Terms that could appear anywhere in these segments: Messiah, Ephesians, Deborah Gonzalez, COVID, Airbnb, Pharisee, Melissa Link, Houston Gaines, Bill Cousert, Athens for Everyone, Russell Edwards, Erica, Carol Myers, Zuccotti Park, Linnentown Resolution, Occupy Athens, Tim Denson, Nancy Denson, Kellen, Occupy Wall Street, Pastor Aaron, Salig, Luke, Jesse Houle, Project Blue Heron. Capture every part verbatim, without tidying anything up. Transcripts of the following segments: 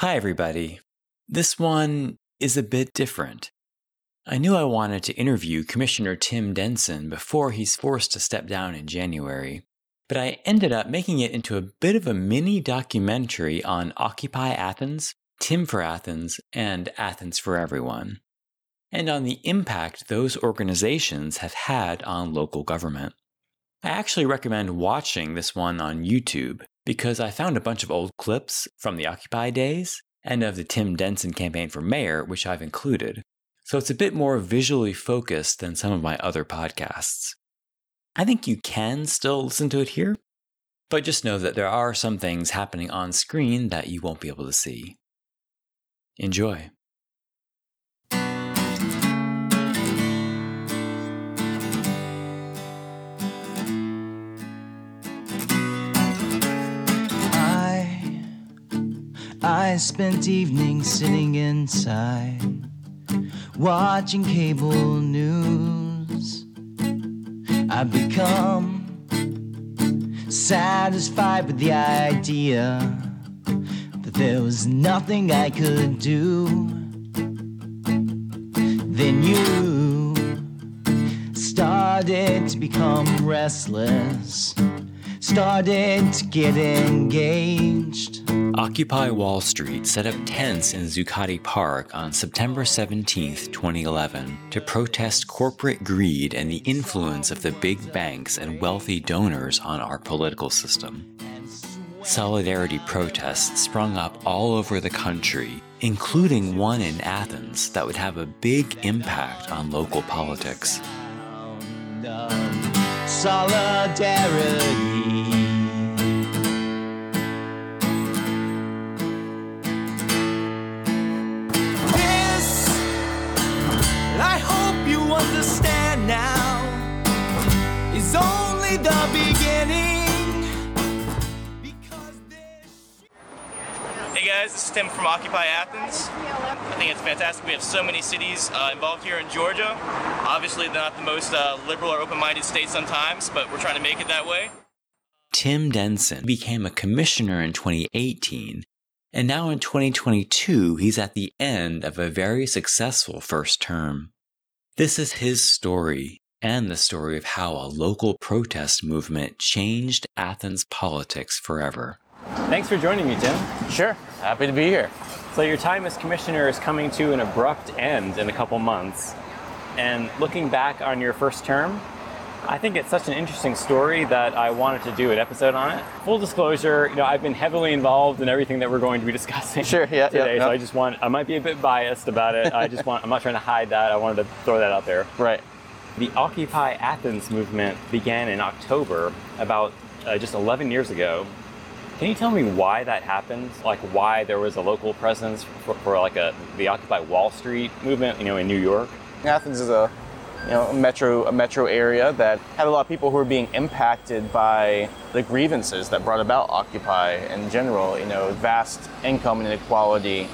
Hi, everybody. This one is a bit different. I knew I wanted to interview Commissioner Tim Denson before he's forced to step down in January, but I ended up making it into a bit of a mini documentary on Occupy Athens, Tim for Athens, and Athens for Everyone, and on the impact those organizations have had on local government. I actually recommend watching this one on YouTube, because I found a bunch of old clips from the Occupy days and of the Tim Denson campaign for mayor, which I've included. So it's a bit more visually focused than some of my other podcasts. I think you can still listen to it here, but just know that there are some things happening on screen that you won't be able to see. Enjoy. I spent evenings sitting inside, watching cable news. I've become satisfied with the idea that there was nothing I could do. Then you started to become restless, started to get engaged. Occupy Wall Street set up tents in Zuccotti Park on September seventeenth, twenty eleven, to protest corporate greed and the influence of the big banks and wealthy donors on our political system. Solidarity protests sprung up all over the country, including one in Athens that would have a big impact on local politics. Solidarity. Understand now is only the beginning, because hey guys, this is Tim from Occupy Athens. I think it's fantastic. We have so many cities uh, involved here in Georgia. Obviously they're not the most uh, liberal or open-minded state sometimes, but we're trying to make it that way. Tim Denson became a commissioner in twenty eighteen, and now in twenty twenty-two he's at the end of a very successful first term. This is his story, and the story of how a local protest movement changed Athens politics forever. Thanks for joining me, Tim. Sure, happy to be here. So your time as commissioner is coming to an abrupt end in a couple months. And looking back on your first term, I think it's such an interesting story that I wanted to do an episode on it. Full disclosure, you know, I've been heavily involved in everything that we're going to be discussing sure, yeah, today, yeah, so yeah. I just want, I might be a bit biased about it. I just want, I'm not trying to hide that. I wanted to throw that out there. Right. The Occupy Athens movement began in October, about uh, just eleven years ago. Can you tell me why that happened? Like why there was a local presence for, for like a, the Occupy Wall Street movement, you know, in New York? Athens is a You know, a metro, a metro area that had a lot of people who were being impacted by the grievances that brought about Occupy in general. You know, vast income inequality.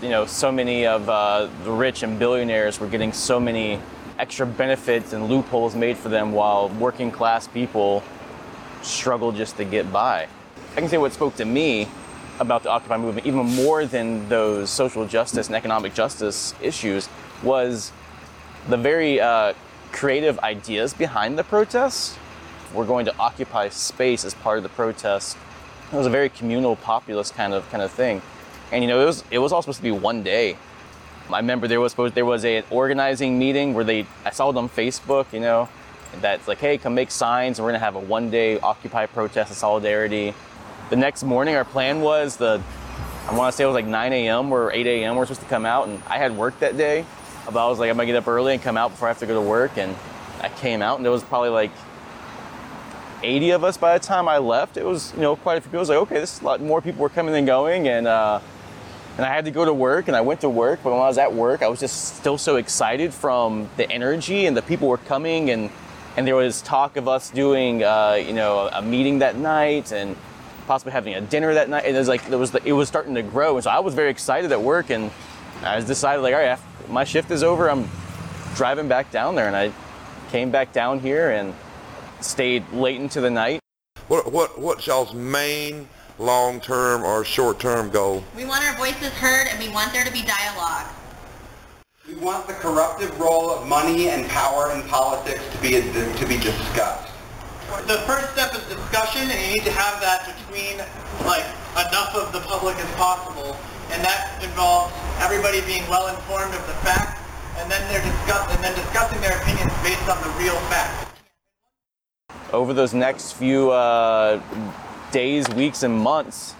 You know, so many of uh, the rich and billionaires were getting so many extra benefits and loopholes made for them, while working class people struggled just to get by. I can say what spoke to me about the Occupy movement, even more than those social justice and economic justice issues, was the very uh, creative ideas behind the protests. We're going to occupy space as part of the protest. It was a very communal, populist kind of kind of thing, and you know it was it was all supposed to be one day. I remember there was supposed there was a, an organizing meeting where they I saw it on Facebook, you know, that's like, hey, come make signs, and we're gonna have a one-day Occupy protest of solidarity. The next morning, our plan was the I want to say it was like nine a.m. or eight a.m. we're supposed to come out, and I had work that day. But I was like, I'm gonna get up early and come out before I have to go to work. And I came out, and there was probably like eighty of us by the time I left. It was, you know, quite a few people. I was like, okay, this is a lot more people were coming and going. And uh, and I had to go to work, and I went to work. But when I was at work, I was just still so excited from the energy, and the people were coming. And, and there was talk of us doing, uh, you know, a meeting that night, and possibly having a dinner that night. And it was like, there was the, it was starting to grow. And so I was very excited at work, and I just decided, like, all right, my shift is over, I'm driving back down there. And I came back down here and stayed late into the night. What, what, what's y'all's main long-term or short-term goal. We want our voices heard, and we want there to be dialogue. We want the corruptive role of money and power in politics to be to be discussed. The first step is discussion, and you need to have that between like enough of the public as possible, and that involves everybody being well informed of the facts, and then they're discuss and then discussing their opinions based on the real facts. Over those next few uh, days, weeks, and months,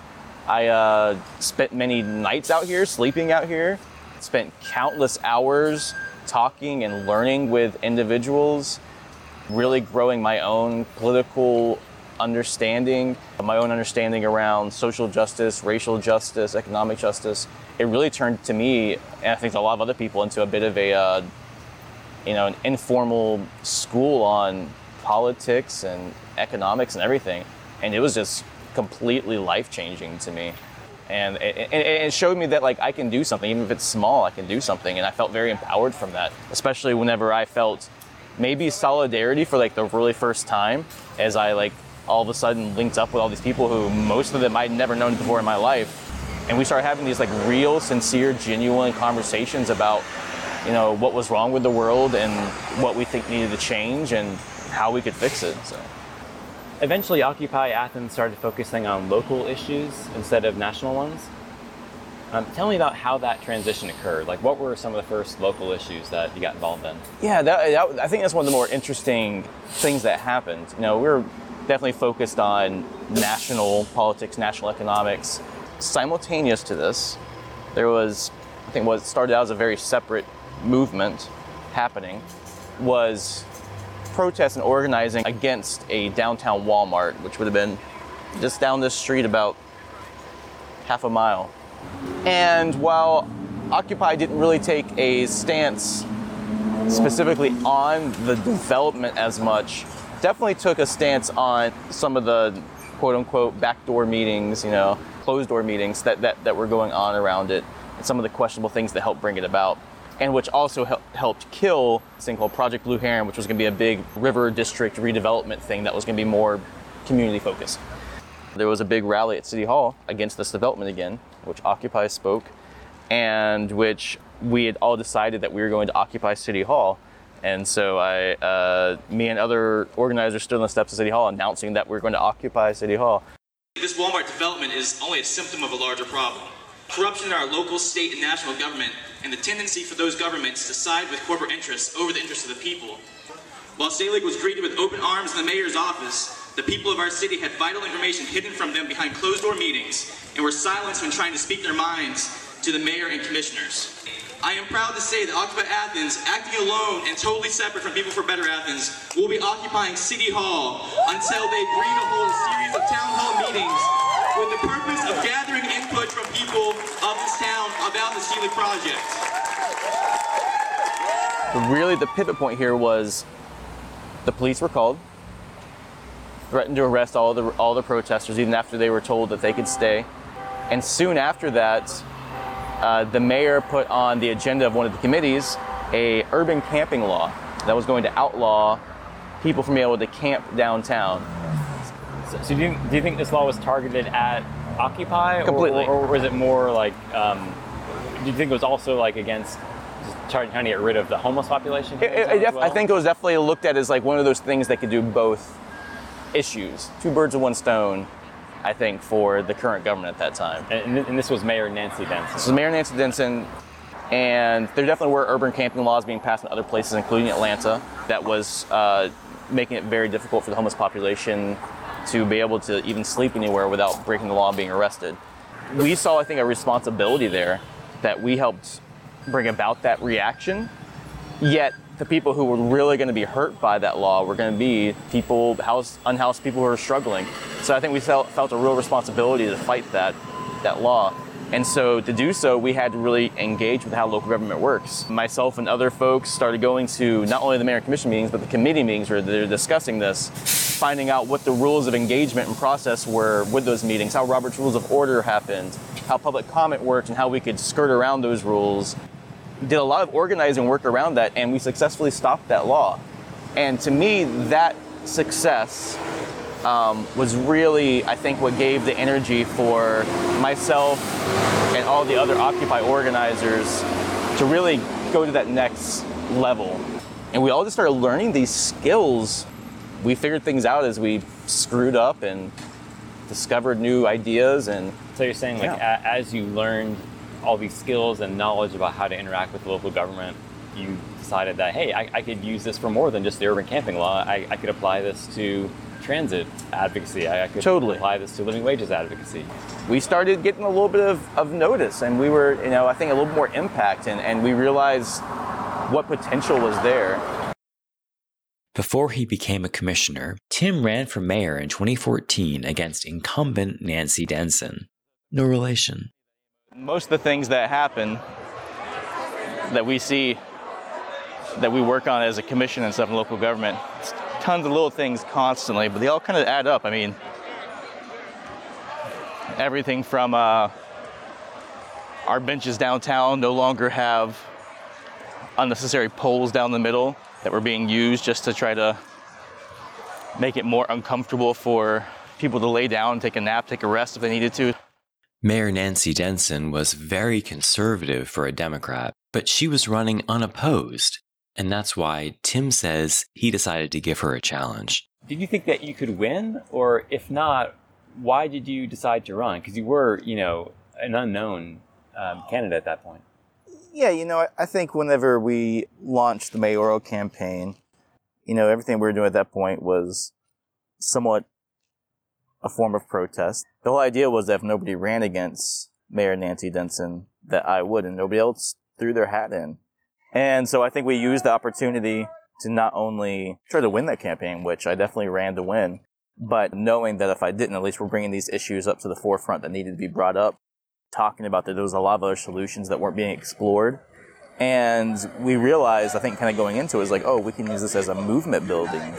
I uh, spent many nights out here, sleeping out here. Spent countless hours talking and learning with individuals, really growing my own political understanding, my own understanding around social justice, racial justice, economic justice. It really turned to me, and I think to a lot of other people, into a bit of a, uh, you know, an informal school on politics and economics and everything. And it was just completely life-changing to me. And it showed me that like I can do something, even if it's small, I can do something. And I felt very empowered from that, especially whenever I felt maybe solidarity for like the really first time, as I like all of a sudden linked up with all these people who most of them I'd never known before in my life. And we started having these like real, sincere, genuine conversations about, you know, what was wrong with the world and what we think needed to change and how we could fix it. So. Eventually, Occupy Athens started focusing on local issues instead of national ones. Um, tell me about how that transition occurred. Like, what were some of the first local issues that you got involved in? Yeah, that, that, I think that's one of the more interesting things that happened. You know, we were definitely focused on national politics, national economics. Simultaneous to this, there was, I think what started out as a very separate movement happening was protests and organizing against a downtown Walmart, which would have been just down this street about half a mile. And while Occupy didn't really take a stance specifically on the development as much, definitely took a stance on some of the quote-unquote backdoor meetings, you know, closed-door meetings that, that, that were going on around it, and some of the questionable things that helped bring it about, and which also help, helped kill this thing called Project Blue Heron, which was gonna be a big river district redevelopment thing that was gonna be more community focused. There was a big rally at City Hall against this development again, which Occupy spoke, and which we had all decided that we were going to occupy City Hall. And so I, uh, me and other organizers stood on the steps of City Hall announcing that we were going to occupy City Hall. This Walmart development is only a symptom of a larger problem. Corruption in our local, state, and national government, and the tendency for those governments to side with corporate interests over the interests of the people. While Salig was greeted with open arms in the mayor's office, the people of our city had vital information hidden from them behind closed-door meetings and were silenced when trying to speak their minds to the mayor and commissioners. I am proud to say that Occupy Athens, acting alone and totally separate from People for Better Athens, will be occupying City Hall until they agree to hold a series of town hall meetings with the purpose of gathering input from people of this town about the Salig project. Really, the pivot point here was the police were called, threatened to arrest all the all the protesters, even after they were told that they could stay. And soon after that, uh, the mayor put on the agenda of one of the committees a urban camping law that was going to outlaw people from being able to camp downtown. So, so do you, do you think this law was targeted at Occupy? Completely. Or, or was it more like, um, do you think it was also like against trying to get rid of the homeless population? It, it, it def- well? I think it was definitely looked at as like one of those things that could do both issues. Two birds with one stone, I think, for the current government at that time. And, and this was Mayor Nancy Denson. This was Mayor Nancy Denson, and there definitely were urban camping laws being passed in other places, including Atlanta, that was uh, making it very difficult for the homeless population to be able to even sleep anywhere without breaking the law and being arrested. We saw, I think, a responsibility there that we helped bring about that reaction, yet the people who were really going to be hurt by that law were going to be people, housed, unhoused people who are struggling. So I think we felt, felt a real responsibility to fight that, that law. And so to do so, we had to really engage with how local government works. Myself and other folks started going to not only the mayor and commission meetings, but the committee meetings where they're discussing this, finding out what the rules of engagement and process were with those meetings, how Robert's Rules of Order happened, how public comment worked, and how we could skirt around those rules. Did a lot of organizing work around that, and we successfully stopped that law. And to me, that success um, was really, I think, what gave the energy for myself and all the other Occupy organizers to really go to that next level. And we all just started learning these skills. We figured things out as we screwed up and discovered new ideas. And so you're saying, like, yeah. a- as you learned all these skills and knowledge about how to interact with local government, you decided that, hey, I, I could use this for more than just the urban camping law. I, I could apply this to transit advocacy. I, I could totally. apply this to living wages advocacy. We started getting a little bit of, of notice, and we were, you know, I think a little more impact, and, and we realized what potential was there. Before he became a commissioner, Tim ran for mayor in twenty fourteen against incumbent Nancy Denson. No relation. Most of the things that happen that we see, that we work on as a commission and stuff in local government, it's tons of little things constantly, but they all kind of add up. I mean, everything from uh, our benches downtown no longer have unnecessary poles down the middle that were being used just to try to make it more uncomfortable for people to lay down, take a nap, take a rest if they needed to. Mayor Nancy Denson was very conservative for a Democrat, but she was running unopposed. And that's why Tim says he decided to give her a challenge. Did you think that you could win? Or if not, why did you decide to run? Because you were, you know, an unknown um, candidate at that point. Yeah, you know, I think whenever we launched the mayoral campaign, you know, everything we were doing at that point was somewhat a form of protest. The whole idea was that if nobody ran against Mayor Nancy Denson, that I would, and nobody else threw their hat in. And so I think we used the opportunity to not only try to win that campaign, which I definitely ran to win, but knowing that if I didn't, at least we're bringing these issues up to the forefront that needed to be brought up, talking about that there was a lot of other solutions that weren't being explored. And we realized, I think kind of going into it, was like, oh, we can use this as a movement building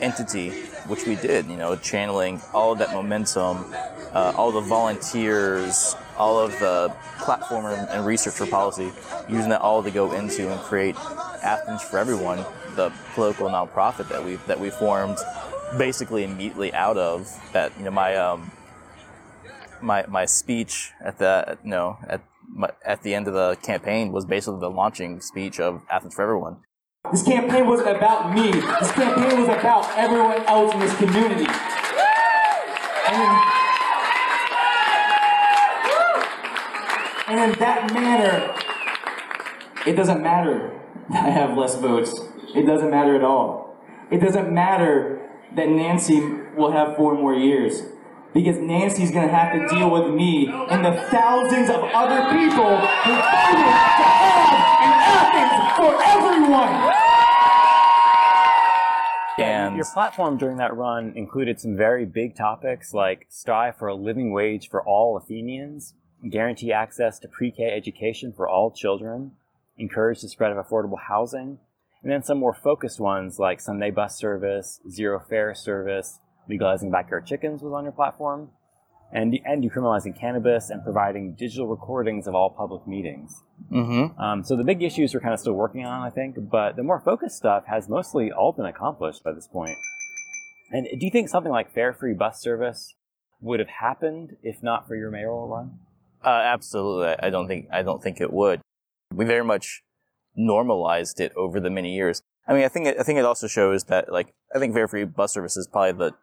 entity, which we did, you know, channeling all of that momentum, uh, all the volunteers, all of the platform and research for policy, using that all to go into and create Athens for Everyone, the political nonprofit that we that we formed basically immediately out of that, you know, my um, my my speech at the you know, at my, at the end of the campaign was basically the launching speech of Athens for Everyone. This campaign wasn't about me. This campaign was about everyone else in this community. And, and in that manner, it doesn't matter that I have less votes. It doesn't matter at all. It doesn't matter that Nancy will have four more years, because Nancy's going to have to deal with me and the thousands of other people who voted to have an Athens for everyone. And your platform during that run included some very big topics like strive for a living wage for all Athenians, guarantee access to pre-K education for all children, encourage the spread of affordable housing, and then some more focused ones like Sunday bus service, zero fare service, legalizing backyard chickens was on your platform, and and decriminalizing cannabis and providing digital recordings of all public meetings. Mm-hmm. Um, so the big issues we're kind of still working on, I think, but the more focused stuff has mostly all been accomplished by this point. And do you think something like fare-free bus service would have happened if not for your mayoral run? Uh, absolutely, I don't think I don't think it would. We very much normalized it over the many years. I mean, I think it, I think it also shows that, like, I think fare-free bus service is probably the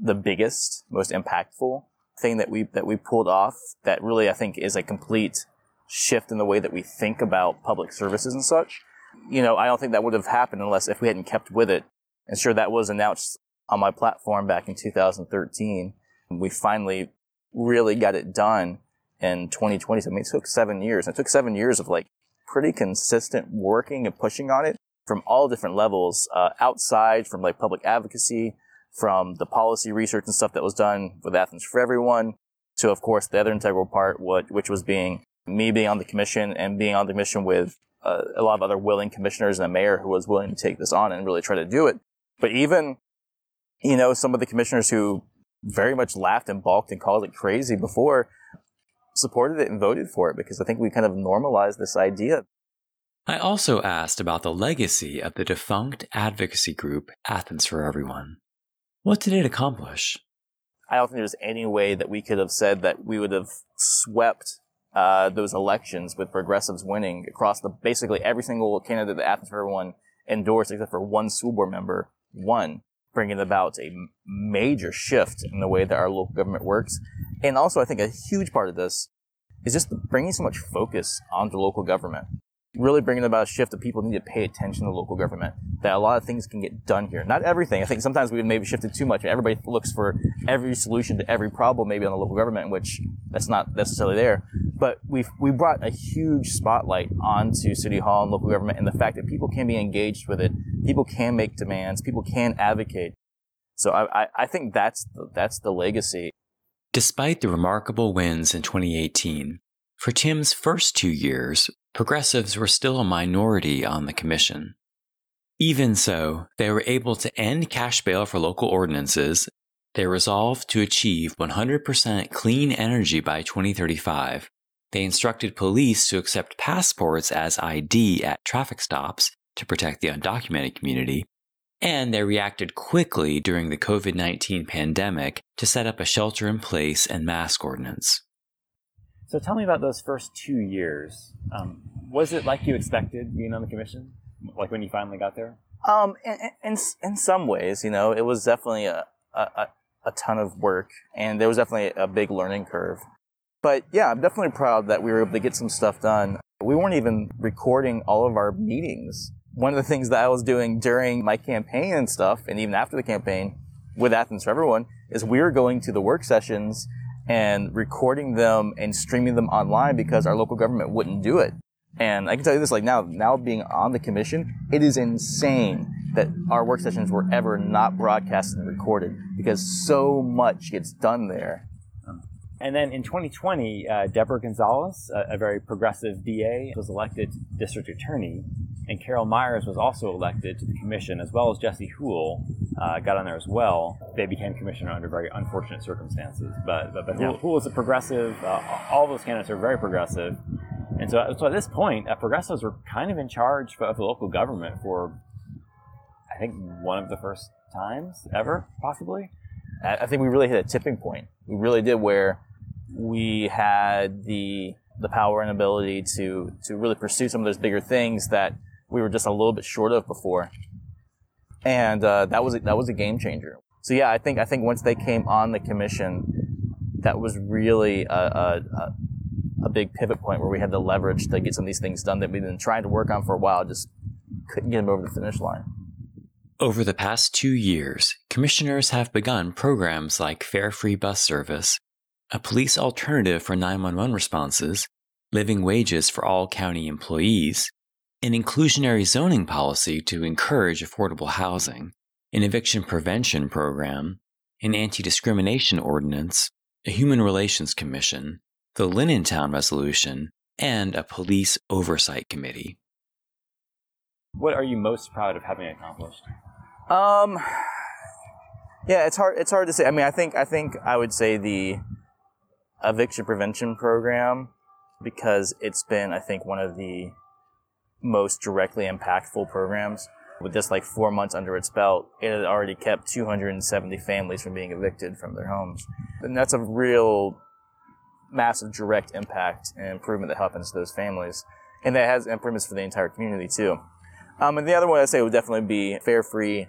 the biggest, most impactful thing that we that we pulled off that really, I think, is a complete shift in the way that we think about public services and such. You know, I don't think that would have happened unless if we hadn't kept with it. And sure, that was announced on my platform back in two thousand thirteen. We finally really got it done in twenty twenty. So, I mean, it took seven years. And it took seven years of, like, pretty consistent working and pushing on it from all different levels, uh, outside, from, like, public advocacy, from the policy research and stuff that was done with Athens for Everyone, to, of course, the other integral part, what, which was being me being on the commission and being on the commission with uh, a lot of other willing commissioners and a mayor who was willing to take this on and really try to do it. But even, you know, some of the commissioners who very much laughed and balked and called it crazy before supported it and voted for it, because I think we kind of normalized this idea. I also asked about the legacy of the defunct advocacy group Athens for Everyone. What did it accomplish? I don't think there's any way that we could have said that we would have swept uh, those elections with progressives winning across the basically every single candidate that Athens for Everyone endorsed, except for one school board member, won, bringing about a major shift in the way that our local government works. And also, I think a huge part of this is just bringing so much focus onto local government, really bringing about a shift that people need to pay attention to local government, that a lot of things can get done here. Not everything. I think sometimes we've maybe shifted too much. Everybody looks for every solution to every problem, maybe on the local government, which that's not necessarily there. But we've we brought a huge spotlight onto City Hall and local government and the fact that people can be engaged with it. People can make demands. People can advocate. So I, I, I think that's the, that's the legacy. Despite the remarkable wins in twenty eighteen, for Tim's first two years, progressives were still a minority on the commission. Even so, they were able to end cash bail for local ordinances, they resolved to achieve one hundred percent clean energy by twenty thirty-five, they instructed police to accept passports as I D at traffic stops to protect the undocumented community, and they reacted quickly during the covid nineteen pandemic to set up a shelter-in-place and mask ordinance. So tell me about those first two years. Um, was it like you expected being on the commission, like when you finally got there? Um, in, in, in some ways, you know, it was definitely a, a, a ton of work, and there was definitely a big learning curve. But yeah, I'm definitely proud that we were able to get some stuff done. We weren't even recording all of our meetings. One of the things that I was doing during my campaign and stuff, and even after the campaign with Athens for Everyone, is we were going to the work sessions and recording them and streaming them online because our local government wouldn't do it. And I can tell you this, like now, now being on the commission, it is insane that our work sessions were ever not broadcast and recorded because so much gets done there. And then in twenty twenty, uh, Deborah Gonzalez, a, a very progressive D A, was elected district attorney, and Carol Myers was also elected to the commission, as well as Jesse Houle uh, got on there as well. They became commissioner under very unfortunate circumstances, but but, but yeah. Houle is a progressive. Uh, all those candidates are very progressive, and so, so at this point, uh, progressives were kind of in charge of the local government for, I think, one of the first times ever, possibly. I think we really hit a tipping point. We really did, where we had the the power and ability to to really pursue some of those bigger things that we were just a little bit short of before, and uh, that was a, that was a game changer. So yeah, I think I think once they came on the commission, that was really a a, a big pivot point where we had the leverage to get some of these things done that we've been trying to work on for a while, just couldn't get them over the finish line. Over the past two years, commissioners have begun programs like fare-free bus service, a police alternative for nine one one responses, living wages for all county employees, an inclusionary zoning policy to encourage affordable housing, an eviction prevention program, an anti-discrimination ordinance, a human relations commission, the Linnentown Resolution, and a police oversight committee. What are you most proud of having accomplished? Um, yeah, it's hard. It's hard to say. I mean, I think I think I would say the eviction prevention program, because it's been, I think, one of the most directly impactful programs. With just like four months under its belt, it had already kept two hundred seventy families from being evicted from their homes, and that's a real massive direct impact and improvement that happens to those families, and that has improvements for the entire community too. Um, and the other one I'd say would definitely be fare-free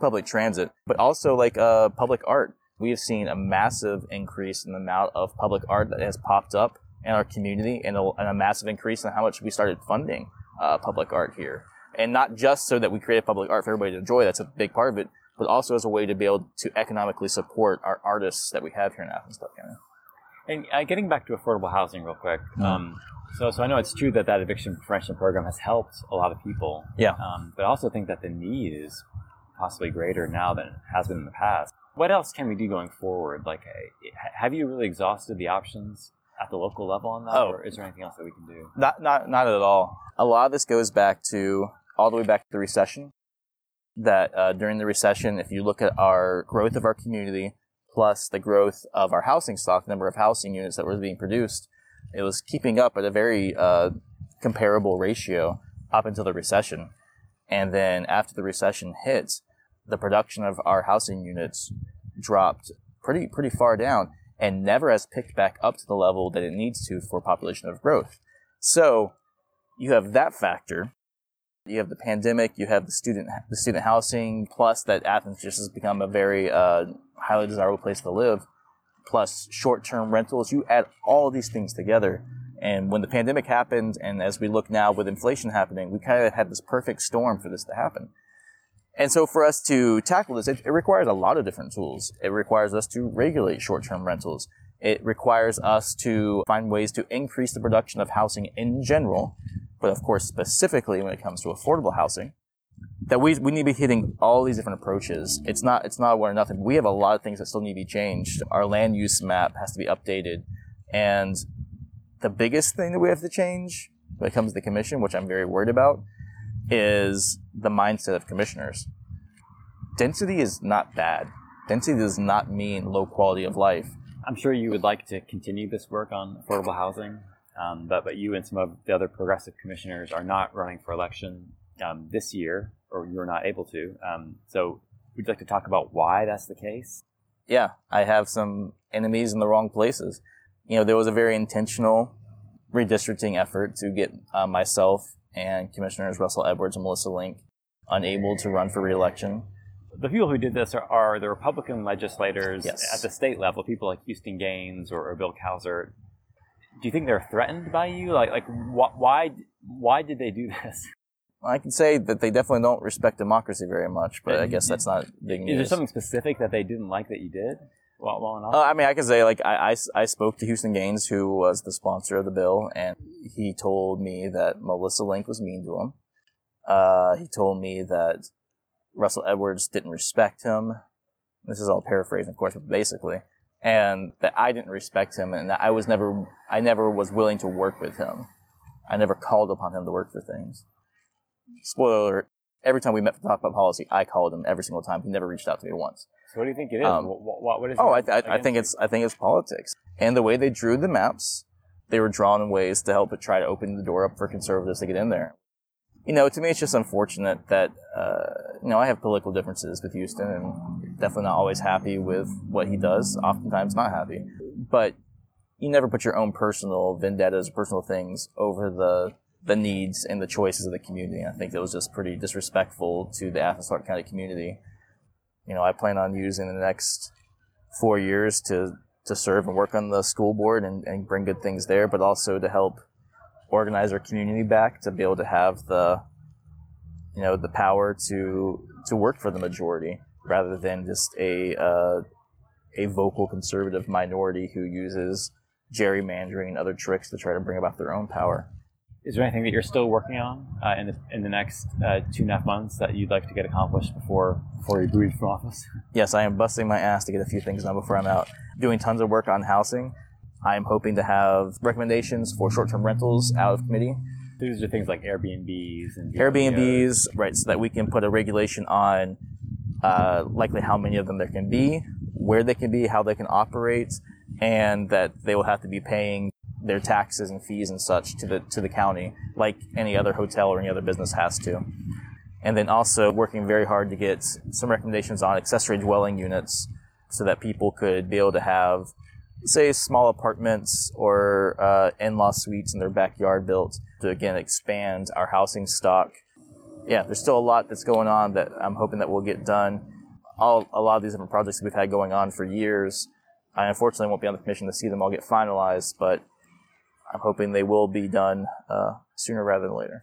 public transit, but also like uh, public art. We have seen a massive increase in the amount of public art that has popped up in our community, and a, and a massive increase in how much we started funding uh, public art here. And not just so that we create public art for everybody to enjoy, that's a big part of it, but also as a way to be able to economically support our artists that we have here in Athens. And uh, getting back to affordable housing real quick, mm-hmm. um, So, so I know it's true that that eviction prevention program has helped a lot of people. Yeah. Um, but I also think that the need is possibly greater now than it has been in the past. What else can we do going forward? Like, have you really exhausted the options at the local level on that? Oh, or is there anything else that we can do? Not, not, not at all. A lot of this goes back to all the way back to the recession. That uh, during the recession, if you look at our growth of our community plus the growth of our housing stock, the number of housing units that were being produced, it was keeping up at a very uh, comparable ratio up until the recession. And then after the recession hit, the production of our housing units dropped pretty pretty far down and never has picked back up to the level that it needs to for population of growth. So you have that factor. You have the pandemic, you have the student the student housing, plus that Athens just has become a very uh, highly desirable place to live, plus short-term rentals. You add all these things together. And when the pandemic happened, and as we look now with inflation happening, we kind of had this perfect storm for this to happen. And so for us to tackle this, it, it requires a lot of different tools. It requires us to regulate short-term rentals. It requires us to find ways to increase the production of housing in general, but of course specifically when it comes to affordable housing, that we we need to be hitting all these different approaches. It's not it's not one or nothing. We have a lot of things that still need to be changed. Our land use map has to be updated. And the biggest thing that we have to change when it comes to the commission, which I'm very worried about, is the mindset of commissioners. Density is not bad. Density does not mean low quality of life. I'm sure you would like to continue this work on affordable housing, um, but, but you and some of the other progressive commissioners are not running for election um, this year, or you're not able to. Um, so would you like to talk about why that's the case? Yeah, I have some enemies in the wrong places. You know, there was a very intentional redistricting effort to get uh, myself and Commissioners Russell Edwards and Melissa Link unable to run for re-election. The people who did this are, are the Republican legislators yes. at the state level, people like Houston Gaines or, or Bill Cousert. Do you think they're threatened by you? Like, like wh- why why did they do this? I can say that they definitely don't respect democracy very much, but I guess that's not big news. Is there something specific that they didn't like that you did? Well, well enough. Uh, I mean, I can say, like, I, I, I spoke to Houston Gaines, who was the sponsor of the bill, and he told me that Melissa Link was mean to him. Uh, he told me that Russell Edwards didn't respect him. This is all paraphrasing, of course, but basically. And that I didn't respect him, and that I was never, I never was willing to work with him. I never called upon him to work for things. Spoiler alert. Every time we met to talk about policy, I called him every single time. He never reached out to me once. So what do you think it is? Um, what, what, what is oh, I, th- I think it's I think it's politics. And the way they drew the maps, they were drawn in ways to help it try to open the door up for conservatives to get in there. You know, to me, it's just unfortunate that uh, you know I have political differences with Houston, and definitely not always happy with what he does. Oftentimes, not happy. But you never put your own personal vendettas, personal things over the. the needs and the choices of the community. And I think that was just pretty disrespectful to the Athens Clark County community. You know, I plan on using the next four years to, to serve and work on the school board and, and bring good things there, but also to help organize our community back to be able to have the, you know, the power to to work for the majority rather than just a uh, a vocal conservative minority who uses gerrymandering and other tricks to try to bring about their own power. Is there anything that you're still working on uh, in the in the next uh, two and a half months that you'd like to get accomplished before before you're booted from office? Yes, I am busting my ass to get a few things done before I'm out. Doing tons of work on housing. I'm hoping to have recommendations for short-term rentals out of committee. These are things like Airbnbs and Airbnbs, right? So that we can put a regulation on uh, likely how many of them there can be, where they can be, how they can operate, and that they will have to be paying their taxes and fees and such to the to the county, like any other hotel or any other business has to. And then also working very hard to get some recommendations on accessory dwelling units so that people could be able to have, say, small apartments or uh, in-law suites in their backyard built to, again, expand our housing stock. Yeah, there's still a lot that's going on that I'm hoping that we'll get done. All, a lot of these different projects that we've had going on for years, I unfortunately won't be on the commission to see them all get finalized, but I'm hoping they will be done uh, sooner rather than later.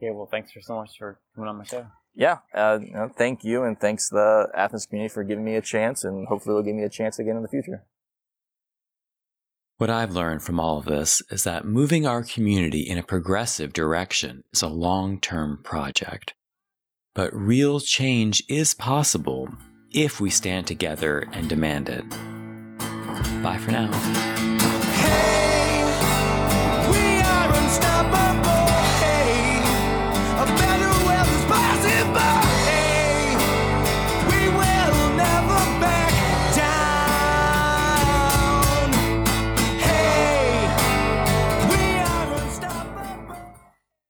Okay, well, thanks for so much for coming on my show. Yeah, uh, you know, thank you, and thanks to the Athens community for giving me a chance, and hopefully they'll give me a chance again in the future. What I've learned from all of this is that moving our community in a progressive direction is a long-term project. But real change is possible if we stand together and demand it. Bye for now. Stop.